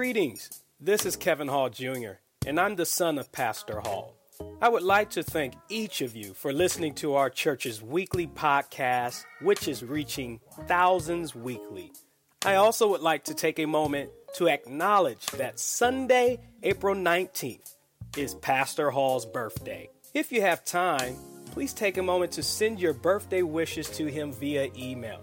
Greetings, this is Kevin Hall Jr., and I'm the son of Pastor Hall. I would like to thank each of you for listening to our church's weekly podcast, which is reaching thousands weekly. I also would like to take a moment to acknowledge that Sunday, April 19th, is Pastor Hall's birthday. If you have time, please take a moment to send your birthday wishes to him via email.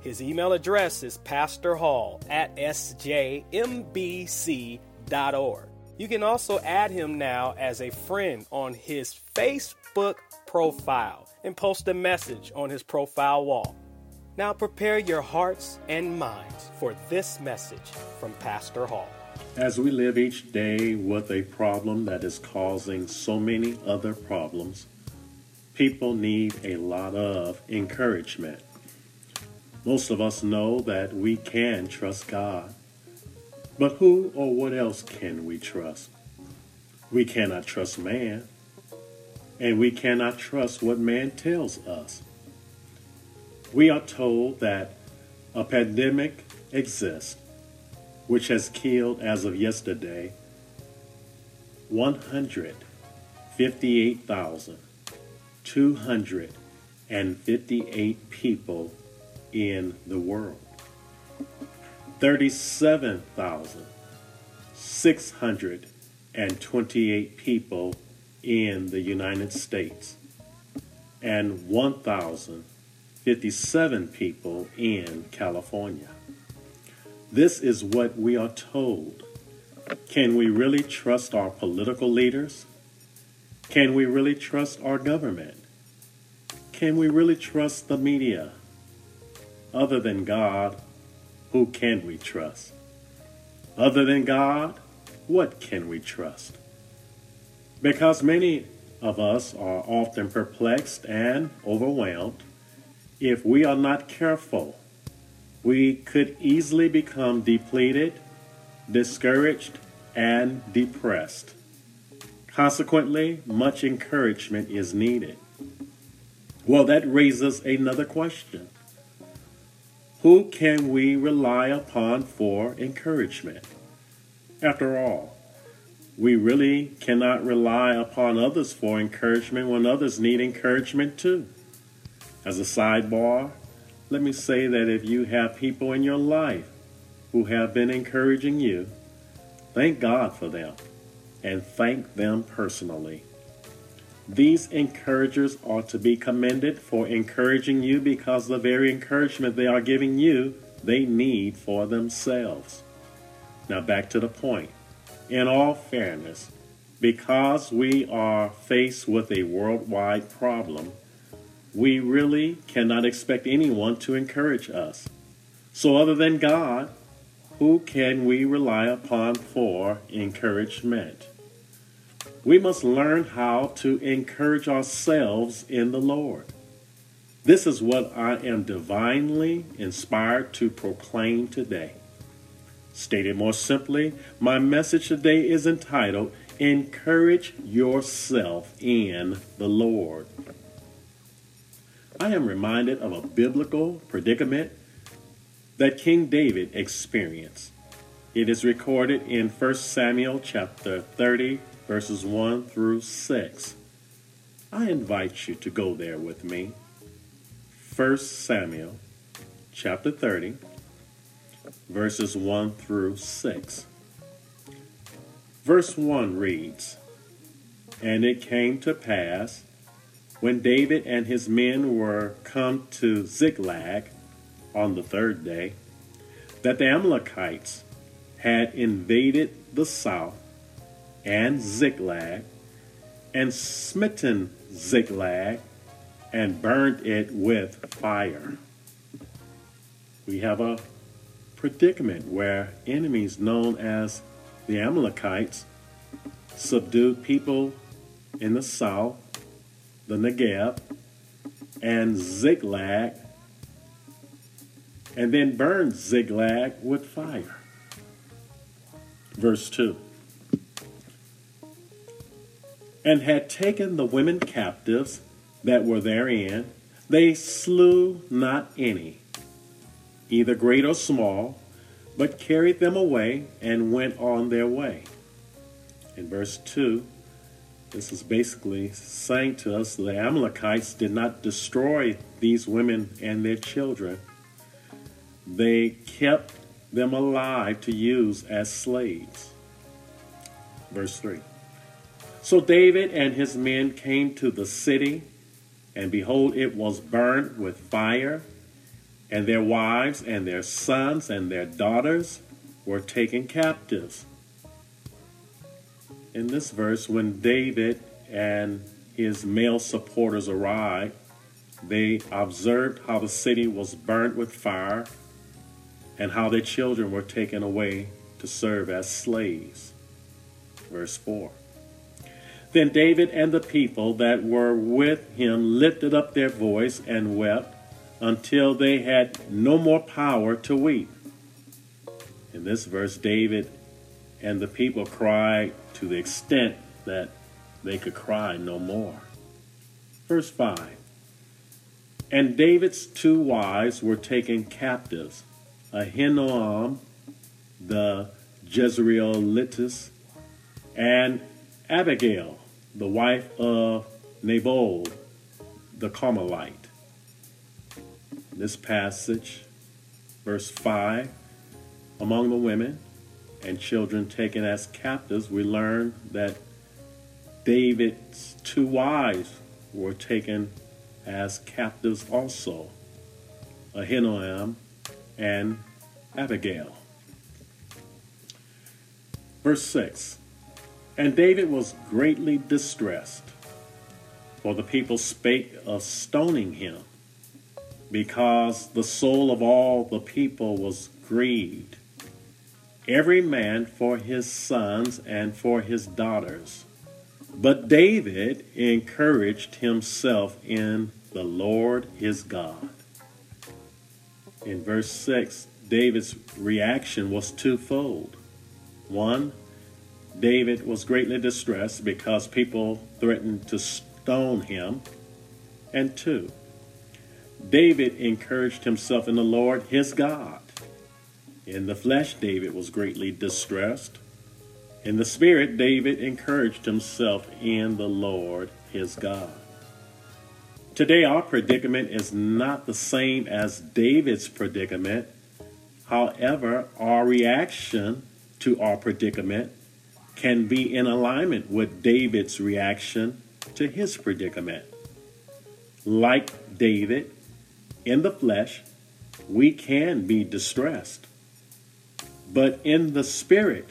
His email address is pastorhall@sjmbc.org. You can also add him now as a friend on his Facebook profile and post a message on his profile wall. Now prepare your hearts and minds for this message from Pastor Hall. As we live each day with a problem that is causing so many other problems, people need a lot of encouragement. Most of us know that we can trust God, but who or what else can we trust? We cannot trust man, and we cannot trust what man tells us. We are told that a pandemic exists, which has killed, as of yesterday, 258,258 people in the world. 37,628 people in the United States and 1,057 people in California. This is what we are told. Can we really trust our political leaders? Can we really trust our government? Can we really trust the media? Other than God, who can we trust? Other than God, what can we trust? Because many of us are often perplexed and overwhelmed, if we are not careful, we could easily become depleted, discouraged, and depressed. Consequently, much encouragement is needed. Well, that raises another question. Who can we rely upon for encouragement? After all, we really cannot rely upon others for encouragement when others need encouragement too. As a sidebar, let me say that if you have people in your life who have been encouraging you, thank God for them and thank them personally. These encouragers are to be commended for encouraging you because the very encouragement they are giving you, they need for themselves. Now back to the point. In all fairness, because we are faced with a worldwide problem, we really cannot expect anyone to encourage us. So other than God, who can we rely upon for encouragement? We must learn how to encourage ourselves in the Lord. This is what I am divinely inspired to proclaim today. Stated more simply, my message today is entitled, Encourage Yourself in the Lord. I am reminded of a biblical predicament that King David experienced. It is recorded in 1 Samuel chapter 30, verses 1 through 6. I invite you to go there with me. 1 Samuel chapter 30, verses 1 through 6. Verse 1 reads, And it came to pass, when David and his men were come to Ziklag on the third day, that the Amalekites had invaded the south, and Ziklag, and smitten Ziklag, and burned it with fire. We have a predicament where enemies known as the Amalekites subdued people in the south, the Negev, and Ziklag, and then burned Ziklag with fire. Verse 2. And had taken the women captives that were therein, they slew not any, either great or small, but carried them away and went on their way. In verse 2, this is basically saying to us the Amalekites did not destroy these women and their children. They kept them alive to use as slaves. Verse 3. So David and his men came to the city, and behold, it was burned with fire, and their wives and their sons and their daughters were taken captives. In this verse, when David and his male supporters arrived, they observed how the city was burned with fire and how their children were taken away to serve as slaves. Verse 4. Then David and the people that were with him lifted up their voice and wept until they had no more power to weep. In this verse, David and the people cried to the extent that they could cry no more. Verse 5. And David's two wives were taken captives, Ahinoam, the Jezreelitess, and Abigail, the wife of Nabal, the Carmelite. In this passage, verse 5, among the women and children taken as captives, we learn that David's two wives were taken as captives also, Ahinoam and Abigail. Verse 6, and David was greatly distressed, for the people spake of stoning him, because the soul of all the people was grieved, every man for his sons and for his daughters. But David encouraged himself in the Lord his God. In verse 6, David's reaction was twofold. One, David was greatly distressed because people threatened to stone him. And two, David encouraged himself in the Lord his God. In the flesh, David was greatly distressed. In the spirit, David encouraged himself in the Lord his God. Today, our predicament is not the same as David's predicament. However, our reaction to our predicament can be in alignment with David's reaction to his predicament. Like David, in the flesh, we can be distressed. But in the spirit,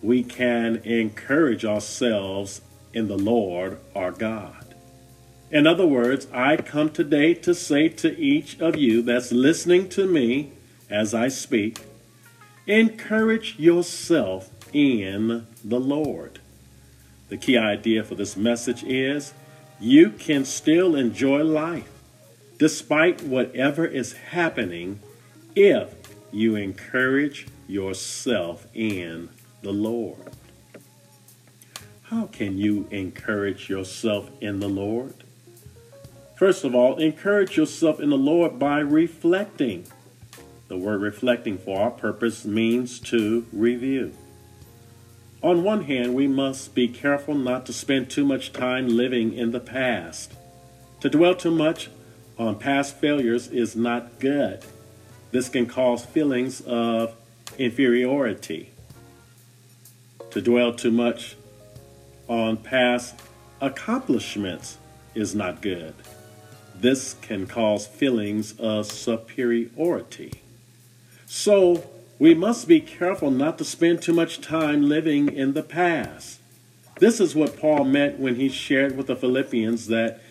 we can encourage ourselves in the Lord our God. In other words, I come today to say to each of you that's listening to me as I speak, encourage yourself in the Lord. The key idea for this message is you can still enjoy life despite whatever is happening if you encourage yourself in the Lord. How can you encourage yourself in the Lord? First of all, encourage yourself in the Lord by reflecting. The word reflecting for our purpose means to review. On one hand, we must be careful not to spend too much time living in the past. To dwell too much on past failures is not good. This can cause feelings of inferiority. To dwell too much on past accomplishments is not good. This can cause feelings of superiority. So we must be careful not to spend too much time living in the past. This is what Paul meant when he shared with the Philippians that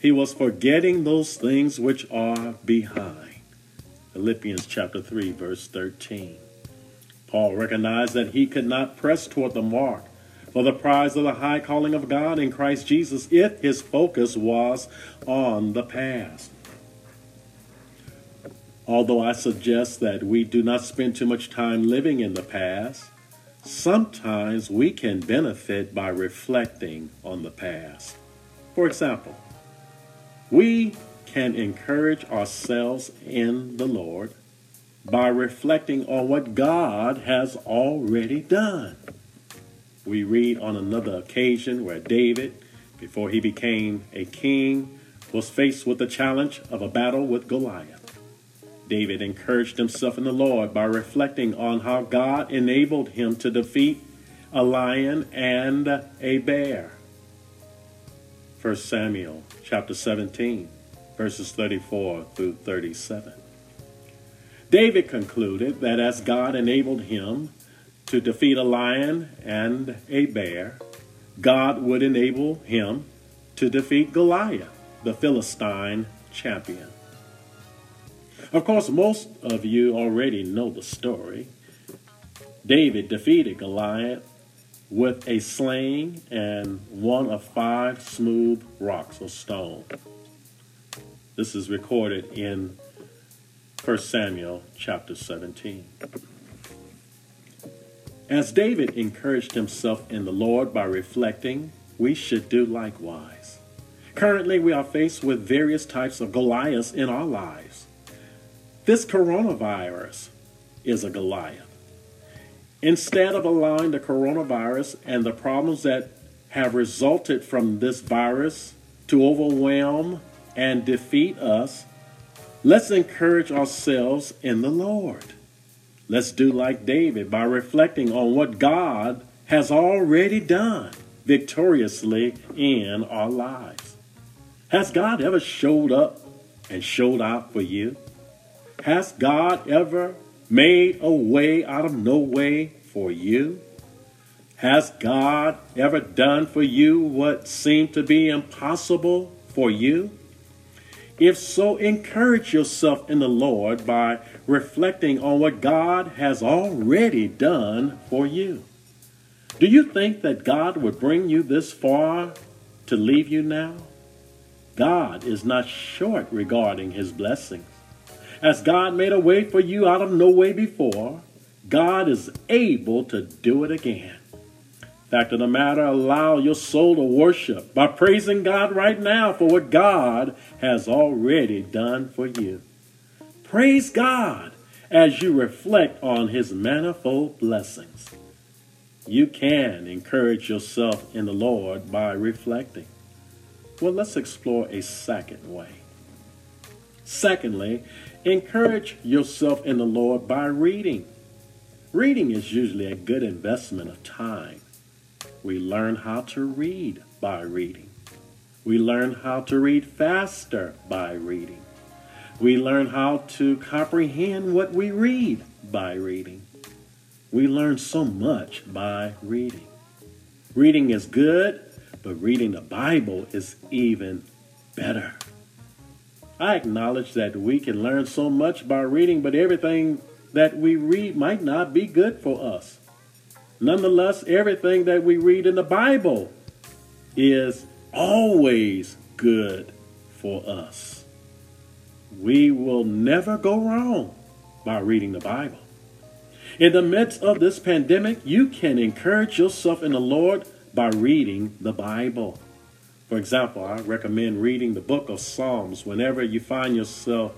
he was forgetting those things which are behind. Philippians chapter 3, verse 13. Paul recognized that he could not press toward the mark for the prize of the high calling of God in Christ Jesus if his focus was on the past. Although I suggest that we do not spend too much time living in the past, sometimes we can benefit by reflecting on the past. For example, we can encourage ourselves in the Lord by reflecting on what God has already done. We read on another occasion where David, before he became a king, was faced with the challenge of a battle with Goliath. David encouraged himself in the Lord by reflecting on how God enabled him to defeat a lion and a bear. 1 Samuel chapter 17, verses 34 through 37. David concluded that as God enabled him to defeat a lion and a bear, God would enable him to defeat Goliath, the Philistine champion. Of course, most of you already know the story. David defeated Goliath with a sling and one of 5 smooth rocks or stones. This is recorded in 1 Samuel chapter 17. As David encouraged himself in the Lord by reflecting, we should do likewise. Currently, we are faced with various types of Goliaths in our lives. This coronavirus is a Goliath. Instead of allowing the coronavirus and the problems that have resulted from this virus to overwhelm and defeat us, let's encourage ourselves in the Lord. Let's do like David by reflecting on what God has already done victoriously in our lives. Has God ever showed up and showed out for you? Has God ever made a way out of no way for you? Has God ever done for you what seemed to be impossible for you? If so, encourage yourself in the Lord by reflecting on what God has already done for you. Do you think that God would bring you this far to leave you now? God is not short regarding his blessings. As God made a way for you out of no way before, God is able to do it again. Fact of the matter, allow your soul to worship by praising God right now for what God has already done for you. Praise God as you reflect on his manifold blessings. You can encourage yourself in the Lord by reflecting. Well, let's explore a second way. Secondly, encourage yourself in the Lord by reading. Reading is usually a good investment of time. We learn how to read by reading. We learn how to read faster by reading. We learn how to comprehend what we read by reading. We learn so much by reading. Reading is good, but reading the Bible is even better. I acknowledge that we can learn so much by reading, but everything that we read might not be good for us. Nonetheless, everything that we read in the Bible is always good for us. We will never go wrong by reading the Bible. In the midst of this pandemic, you can encourage yourself in the Lord by reading the Bible. For example, I recommend reading the book of Psalms whenever you find yourself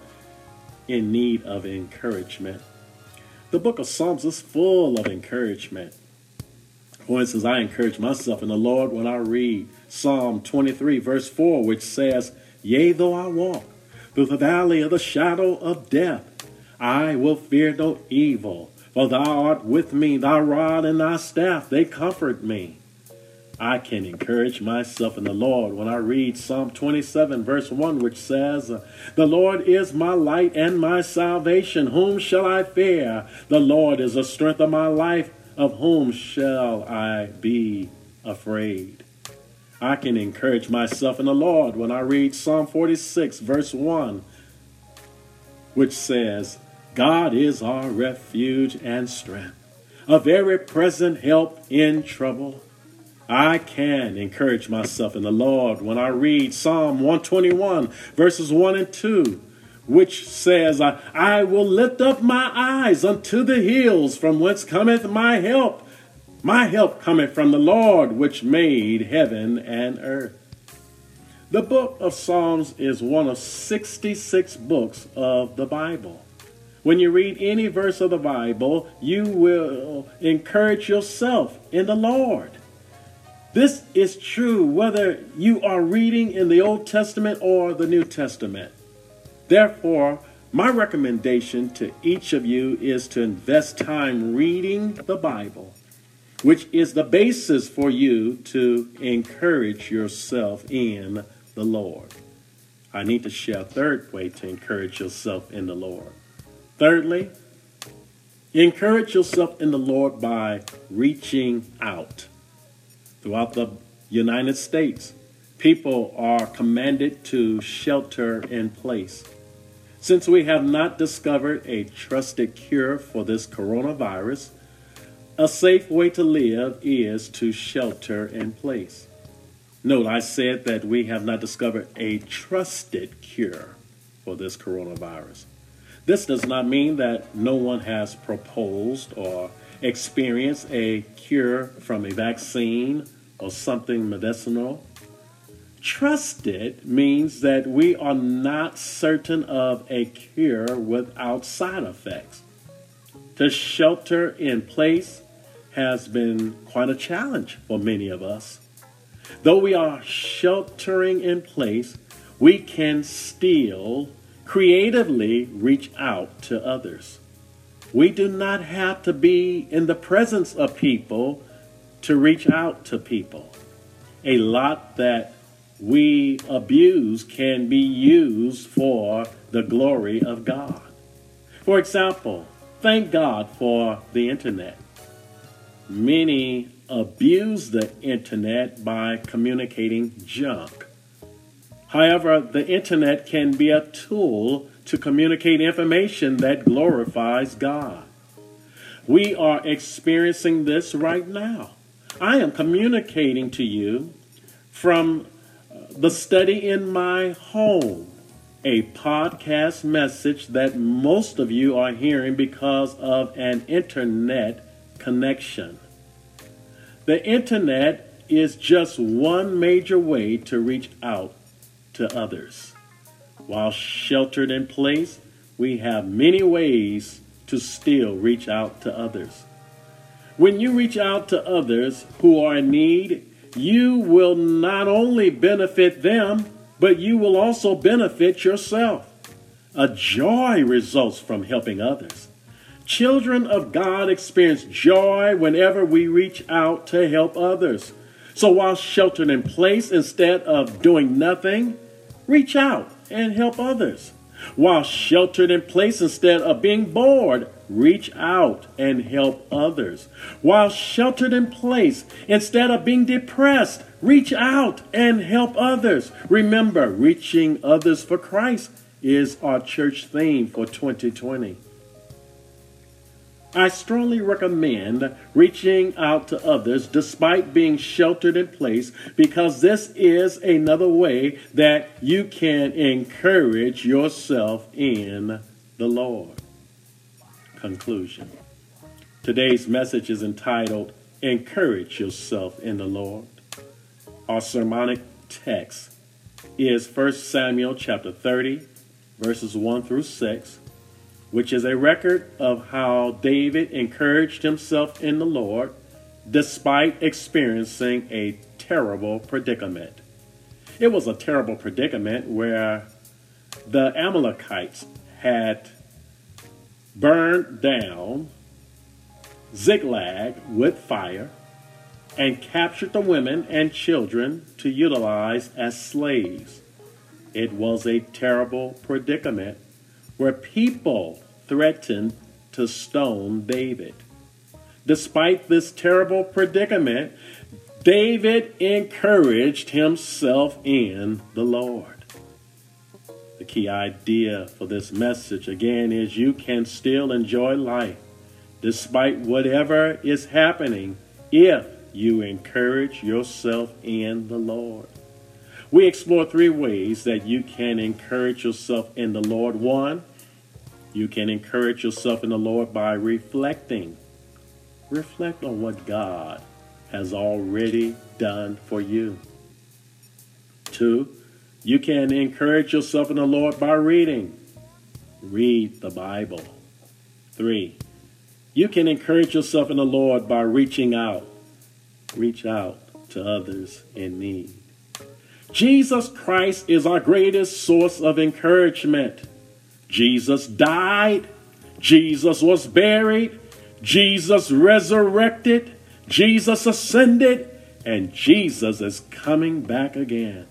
in need of encouragement. The book of Psalms is full of encouragement. For instance, I encourage myself in the Lord when I read Psalm 23, verse 4, which says, "Yea, though I walk through the valley of the shadow of death, I will fear no evil, for thou art with me, thy rod and thy staff, they comfort me." I can encourage myself in the Lord when I read Psalm 27, verse 1, which says, "The Lord is my light and my salvation. Whom shall I fear? The Lord is the strength of my life. Of whom shall I be afraid?" I can encourage myself in the Lord when I read Psalm 46, verse 1, which says, "God is our refuge and strength, a very present help in trouble." I can encourage myself in the Lord when I read Psalm 121, verses 1 and 2, which says, "I will lift up my eyes unto the hills, from whence cometh my help. My help cometh from the Lord, which made heaven and earth." The book of Psalms is one of 66 books of the Bible. When you read any verse of the Bible, you will encourage yourself in the Lord. This is true whether you are reading in the Old Testament or the New Testament. Therefore, my recommendation to each of you is to invest time reading the Bible, which is the basis for you to encourage yourself in the Lord. I need to share a third way to encourage yourself in the Lord. Thirdly, encourage yourself in the Lord by reaching out. Throughout the United States, people are commanded to shelter in place. Since we have not discovered a trusted cure for this coronavirus, a safe way to live is to shelter in place. Note, I said that we have not discovered a trusted cure for this coronavirus. This does not mean that no one has proposed or experienced a cure from a vaccine or something medicinal. Trusted means that we are not certain of a cure without side effects. To shelter in place has been quite a challenge for many of us. Though we are sheltering in place, we can still creatively reach out to others. We do not have to be in the presence of people to reach out to people. A lot that we abuse can be used for the glory of God. For example, thank God for the internet. Many abuse the internet by communicating junk. However, the internet can be a tool to communicate information that glorifies God. We are experiencing this right now. I am communicating to you from the study in my home, a podcast message that most of you are hearing because of an internet connection. The internet is just one major way to reach out to others. While sheltered in place, we have many ways to still reach out to others. When you reach out to others who are in need, you will not only benefit them, but you will also benefit yourself. A joy results from helping others. Children of God experience joy whenever we reach out to help others. So while sheltered in place, instead of doing nothing, reach out and help others. While sheltered in place, instead of being bored, reach out and help others. While sheltered in place, instead of being depressed, reach out and help others. Remember, reaching others for Christ is our church theme for 2020. I strongly recommend reaching out to others despite being sheltered in place, because this is another way that you can encourage yourself in the Lord. Conclusion. Today's message is entitled, Encourage Yourself in the Lord. Our sermonic text is 1 Samuel chapter 30, verses 1 through 6. Which is a record of how David encouraged himself in the Lord despite experiencing a terrible predicament. It was a terrible predicament where the Amalekites had burned down Ziklag with fire and captured the women and children to utilize as slaves. It was a terrible predicament where people threatened to stone David. Despite this terrible predicament, David encouraged himself in the Lord. The key idea for this message again is you can still enjoy life despite whatever is happening if you encourage yourself in the Lord. We explore three ways that you can encourage yourself in the Lord. One, you can encourage yourself in the Lord by reflecting. Reflect on what God has already done for you. Two, you can encourage yourself in the Lord by reading. Read the Bible. 3. You can encourage yourself in the Lord by reaching out. Reach out to others in need. Jesus Christ is our greatest source of encouragement. Jesus died. Jesus was buried. Jesus resurrected. Jesus ascended. And Jesus is coming back again.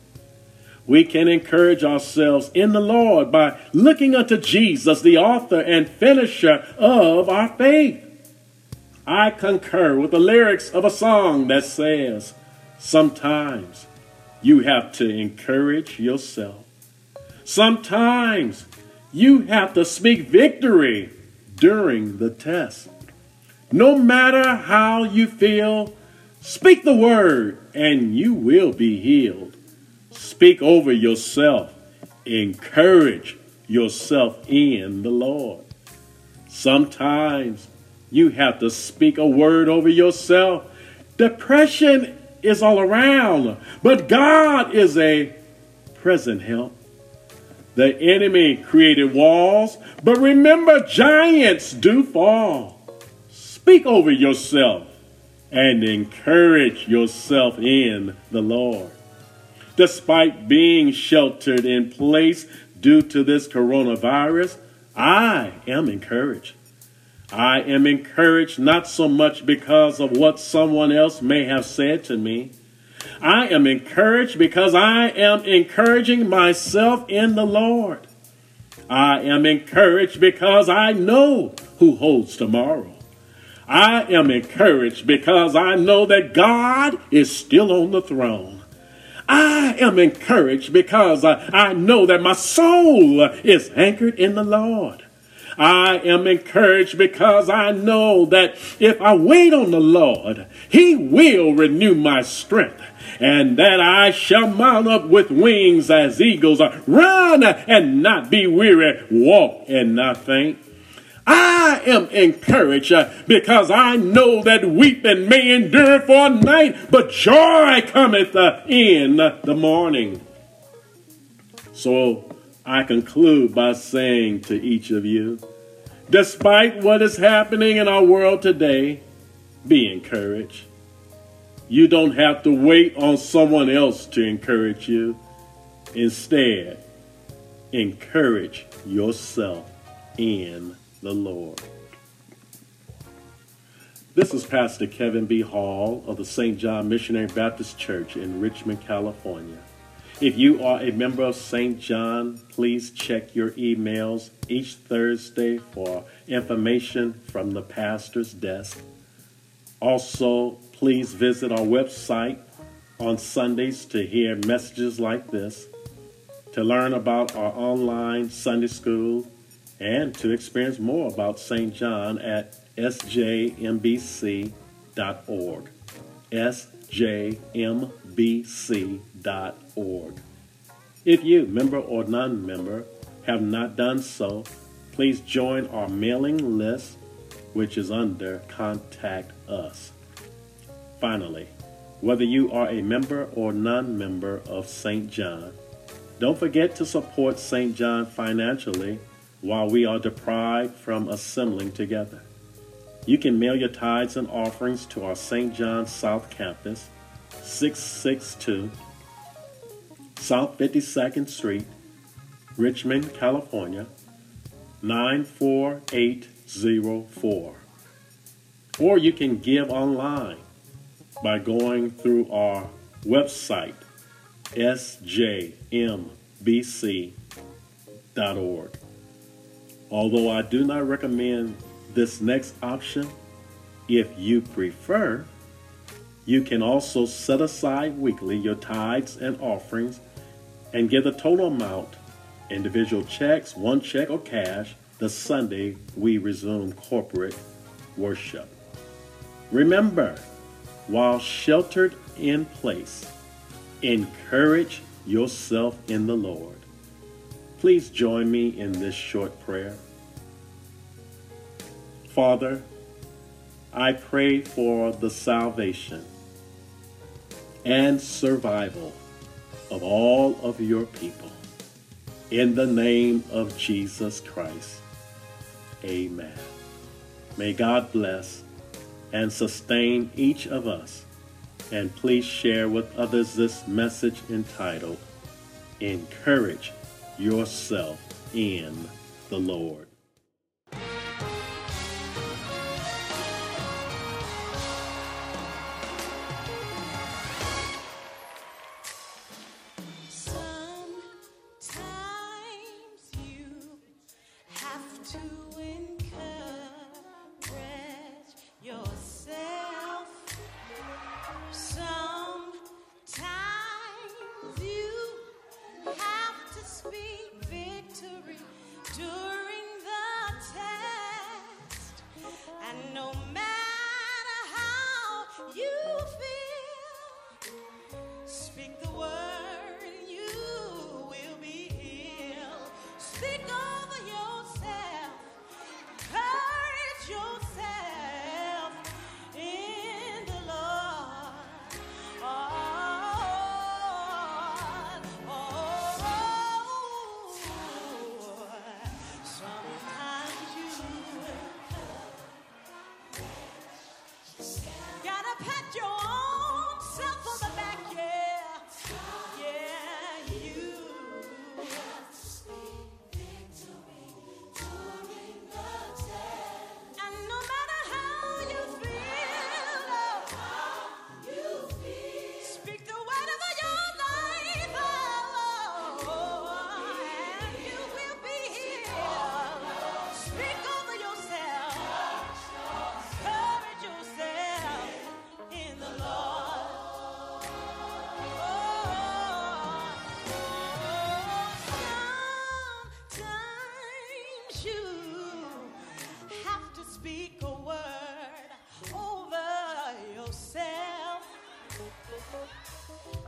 We can encourage ourselves in the Lord by looking unto Jesus, the author and finisher of our faith. I concur with the lyrics of a song that says, sometimes you have to encourage yourself. Sometimes you have to speak victory during the test. No matter how you feel, speak the word and you will be healed. Speak over yourself. Encourage yourself in the Lord. Sometimes you have to speak a word over yourself. Depression is all around, but God is a present help. The enemy created walls, but remember, giants do fall. Speak over yourself and encourage yourself in the Lord. Despite being sheltered in place due to this coronavirus, I am encouraged. I am encouraged not so much because of what someone else may have said to me. I am encouraged because I am encouraging myself in the Lord. I am encouraged because I know who holds tomorrow. I am encouraged because I know that God is still on the throne. I am encouraged because I know that my soul is anchored in the Lord. I am encouraged because I know that if I wait on the Lord, He will renew my strength, and that I shall mount up with wings as eagles, run and not be weary, walk and not faint. I am encouraged because I know that weeping may endure for a night, but joy cometh in the morning. So I conclude by saying to each of you, despite what is happening in our world today, be encouraged. You don't have to wait on someone else to encourage you. Instead, encourage yourself in the Lord. This is Pastor Kevin B. Hall of the St. John Missionary Baptist Church in Richmond, California. If you are a member of St. John, please check your emails each Thursday for information from the pastor's desk. Also, please visit our website on Sundays to hear messages like this, to learn about our online Sunday school, and to experience more about St. John at sjmbc.org. sjmbc.org. If you, member or non-member, have not done so, please join our mailing list, which is under Contact Us. Finally, whether you are a member or non-member of St. John, don't forget to support St. John financially while we are deprived from assembling together. You can mail your tithes and offerings to our St. John South Campus, 662 South 52nd Street, Richmond, California, 94804. Or you can give online by going through our website, sjmbc.org. Although I do not recommend this next option, if you prefer, you can also set aside weekly your tithes and offerings and give the total amount, individual checks, one check or cash, the Sunday we resume corporate worship. Remember, while sheltered in place, encourage yourself in the Lord. Please join me in this short prayer. Father, I pray for the salvation and survival of all of your people. In the name of Jesus Christ, amen. May God bless and sustain each of us. And please share with others this message entitled, Encourage Yourself in the Lord.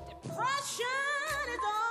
Depression is all.